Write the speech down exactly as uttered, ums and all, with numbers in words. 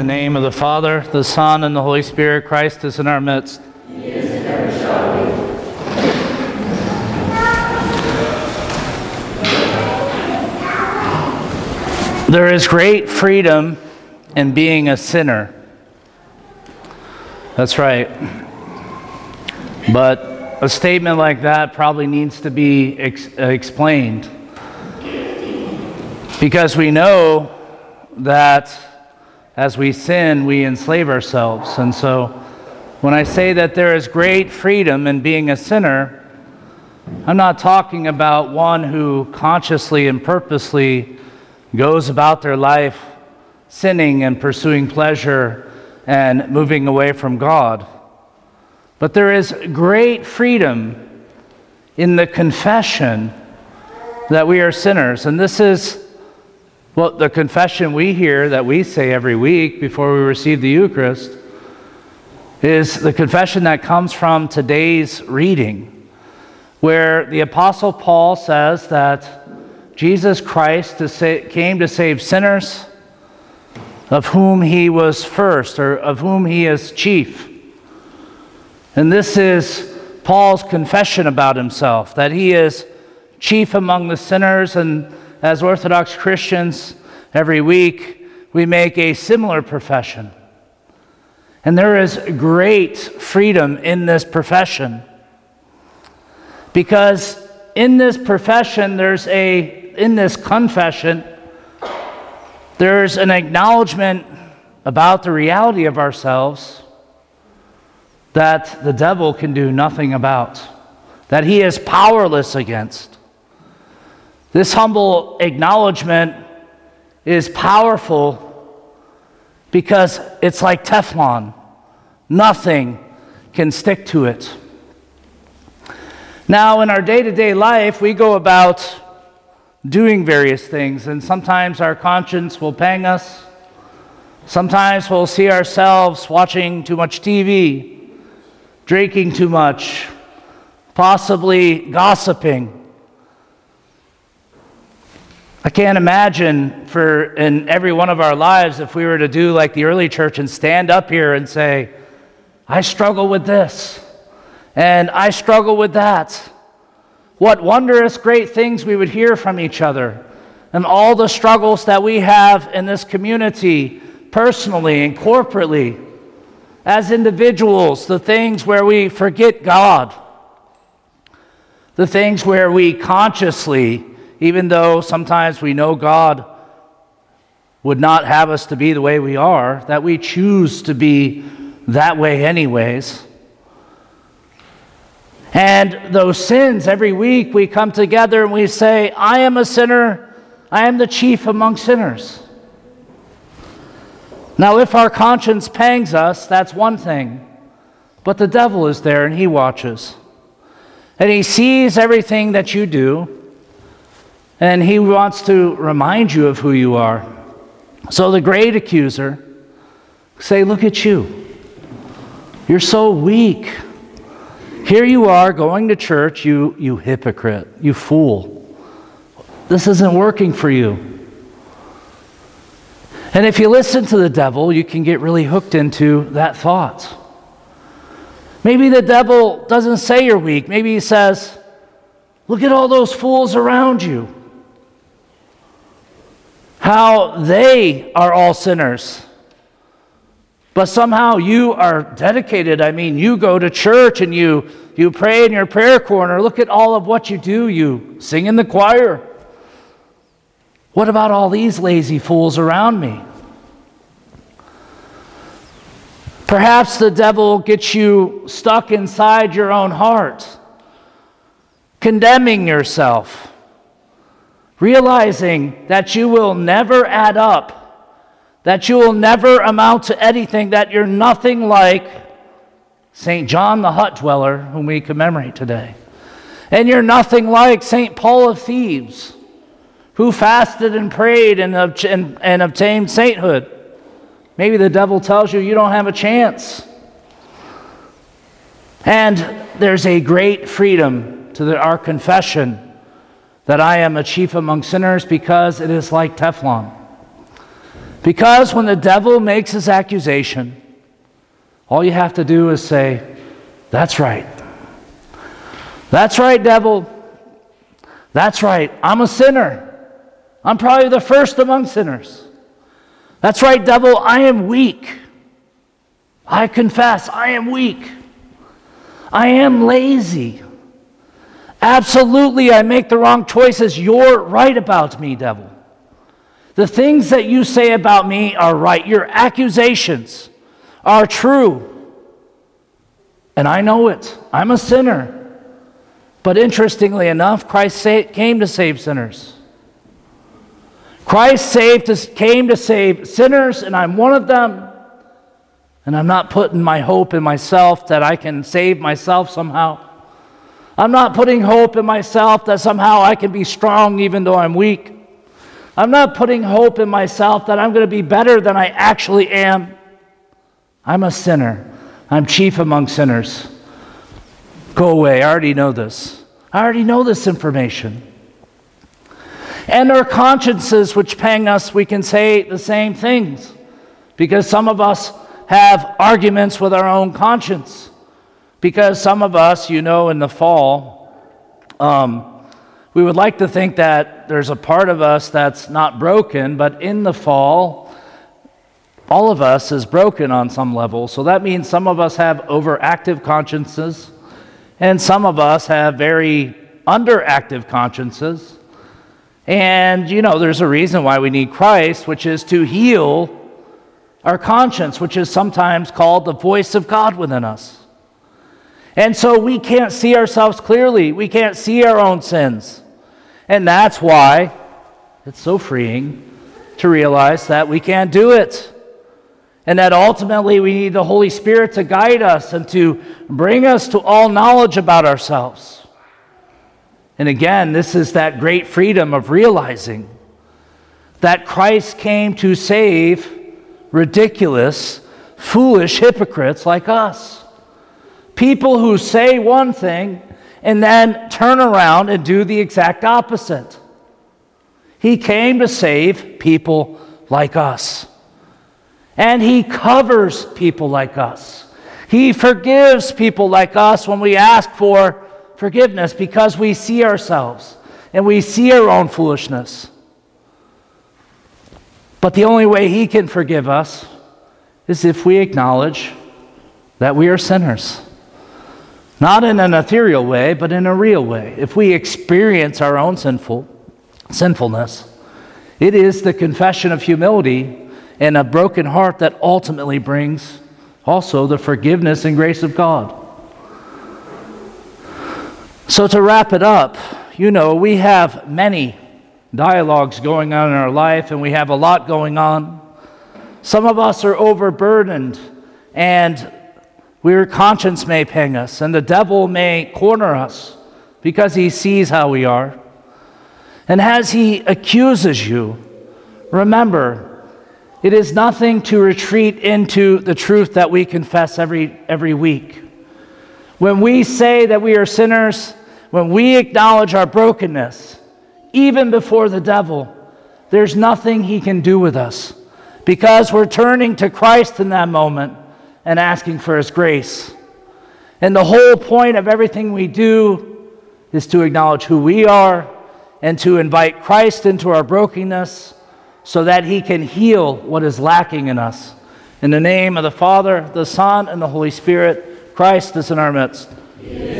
the name of the Father, the Son, and the Holy Spirit, Christ is in our midst. He is and ever shall be. There is great freedom in being a sinner. That's right. But a statement like that probably needs to be ex- explained. Because we know that as we sin, we enslave ourselves. And so when I say that there is great freedom in being a sinner, I'm not talking about one who consciously and purposely goes about their life sinning and pursuing pleasure and moving away from God. But there is great freedom in the confession that we are sinners. And this is Well, the confession we hear that we say every week before we receive the Eucharist is the confession that comes from today's reading, where the Apostle Paul says that Jesus Christ to sa- came to save sinners, of whom he was first, or of whom he is chief. And this is Paul's confession about himself, that he is chief among the sinners. And as Orthodox Christians, every week we make a similar profession. And there is great freedom in this profession, because in this profession there's a, in this confession, there's an acknowledgement about the reality of ourselves that the devil can do nothing about, that he is powerless against. This humble acknowledgement is powerful because it's like Teflon. Nothing can stick to it. Now, in our day-to-day life, we go about doing various things, and sometimes our conscience will pang us. Sometimes we'll see ourselves watching too much T V, drinking too much, possibly gossiping. I can't imagine for in every one of our lives if we were to do like the early church and stand up here and say, I struggle with this, and I struggle with that. What wondrous great things we would hear from each other, and all the struggles that we have in this community, personally and corporately, as individuals, the things where we forget God, the things where we consciously, even though sometimes we know God would not have us to be the way we are, that we choose to be that way anyways. And those sins, every week we come together and we say, I am a sinner, I am the chief among sinners. Now, if our conscience pangs us, that's one thing. But the devil is there and he watches. And he sees everything that you do. And he wants to remind you of who you are. So the great accuser say, look at you. You're so weak. Here you are going to church, you, you hypocrite, you fool. This isn't working for you. And if you listen to the devil, you can get really hooked into that thought. Maybe the devil doesn't say you're weak. Maybe he says, look at all those fools around you. How they are all sinners. But somehow you are dedicated. I mean, you go to church and you, you pray in your prayer corner. Look at all of what you do. You sing in the choir. What about all these lazy fools around me? Perhaps the devil gets you stuck inside your own heart, condemning yourself. Realizing that you will never add up, that you will never amount to anything, that you're nothing like Saint John the hut dweller, whom we commemorate today. And you're nothing like Saint Paul of Thebes, who fasted and prayed and, ob- and, and obtained sainthood. Maybe the devil tells you you don't have a chance. And there's a great freedom to the, our confession that I am a chief among sinners, because it is like Teflon. Because when the devil makes his accusation, all you have to do is say, that's right. That's right, devil. That's right. I'm a sinner. I'm probably the first among sinners. That's right, devil. I am weak. I confess, I am weak. I am lazy. Absolutely, I make the wrong choices. You're right about me, devil. The things that you say about me are right. Your accusations are true. And I know it. I'm a sinner. But interestingly enough, Christ came to save sinners. Christ saved us, came to save sinners, and I'm one of them. And I'm not putting my hope in myself that I can save myself somehow. I'm not putting hope in myself that somehow I can be strong even though I'm weak. I'm not putting hope in myself that I'm going to be better than I actually am. I'm a sinner. I'm chief among sinners. Go away. I already know this. I already know this information. And our consciences which pang us, we can say the same things. Because some of us have arguments with our own conscience. Because some of us, you know, in the fall, um, we would like to think that there's a part of us that's not broken, but in the fall, all of us is broken on some level. So that means some of us have overactive consciences, and some of us have very underactive consciences. And, you know, there's a reason why we need Christ, which is to heal our conscience, which is sometimes called the voice of God within us. And so we can't see ourselves clearly. We can't see our own sins. And that's why it's so freeing to realize that we can't do it. And that ultimately we need the Holy Spirit to guide us and to bring us to all knowledge about ourselves. And again, this is that great freedom of realizing that Christ came to save ridiculous, foolish hypocrites like us. People who say one thing and then turn around and do the exact opposite. He came to save people like us. And he covers people like us. He forgives people like us when we ask for forgiveness because we see ourselves and we see our own foolishness. But the only way he can forgive us is if we acknowledge that we are sinners. Not in an ethereal way, but in a real way. If we experience our own sinful sinfulness, it is the confession of humility and a broken heart that ultimately brings also the forgiveness and grace of God. So to wrap it up, you know, we have many dialogues going on in our life, and we have a lot going on. Some of us are overburdened, and our conscience may pang us, and the devil may corner us because he sees how we are. And as he accuses you, remember, it is nothing to retreat into the truth that we confess every, every week. When we say that we are sinners, when we acknowledge our brokenness, even before the devil, there's nothing he can do with us because we're turning to Christ in that moment and asking for his grace. And the whole point of everything we do is to acknowledge who we are and to invite Christ into our brokenness so that he can heal what is lacking in us. In the name of the Father, the Son, and the Holy Spirit, Christ is in our midst. Amen.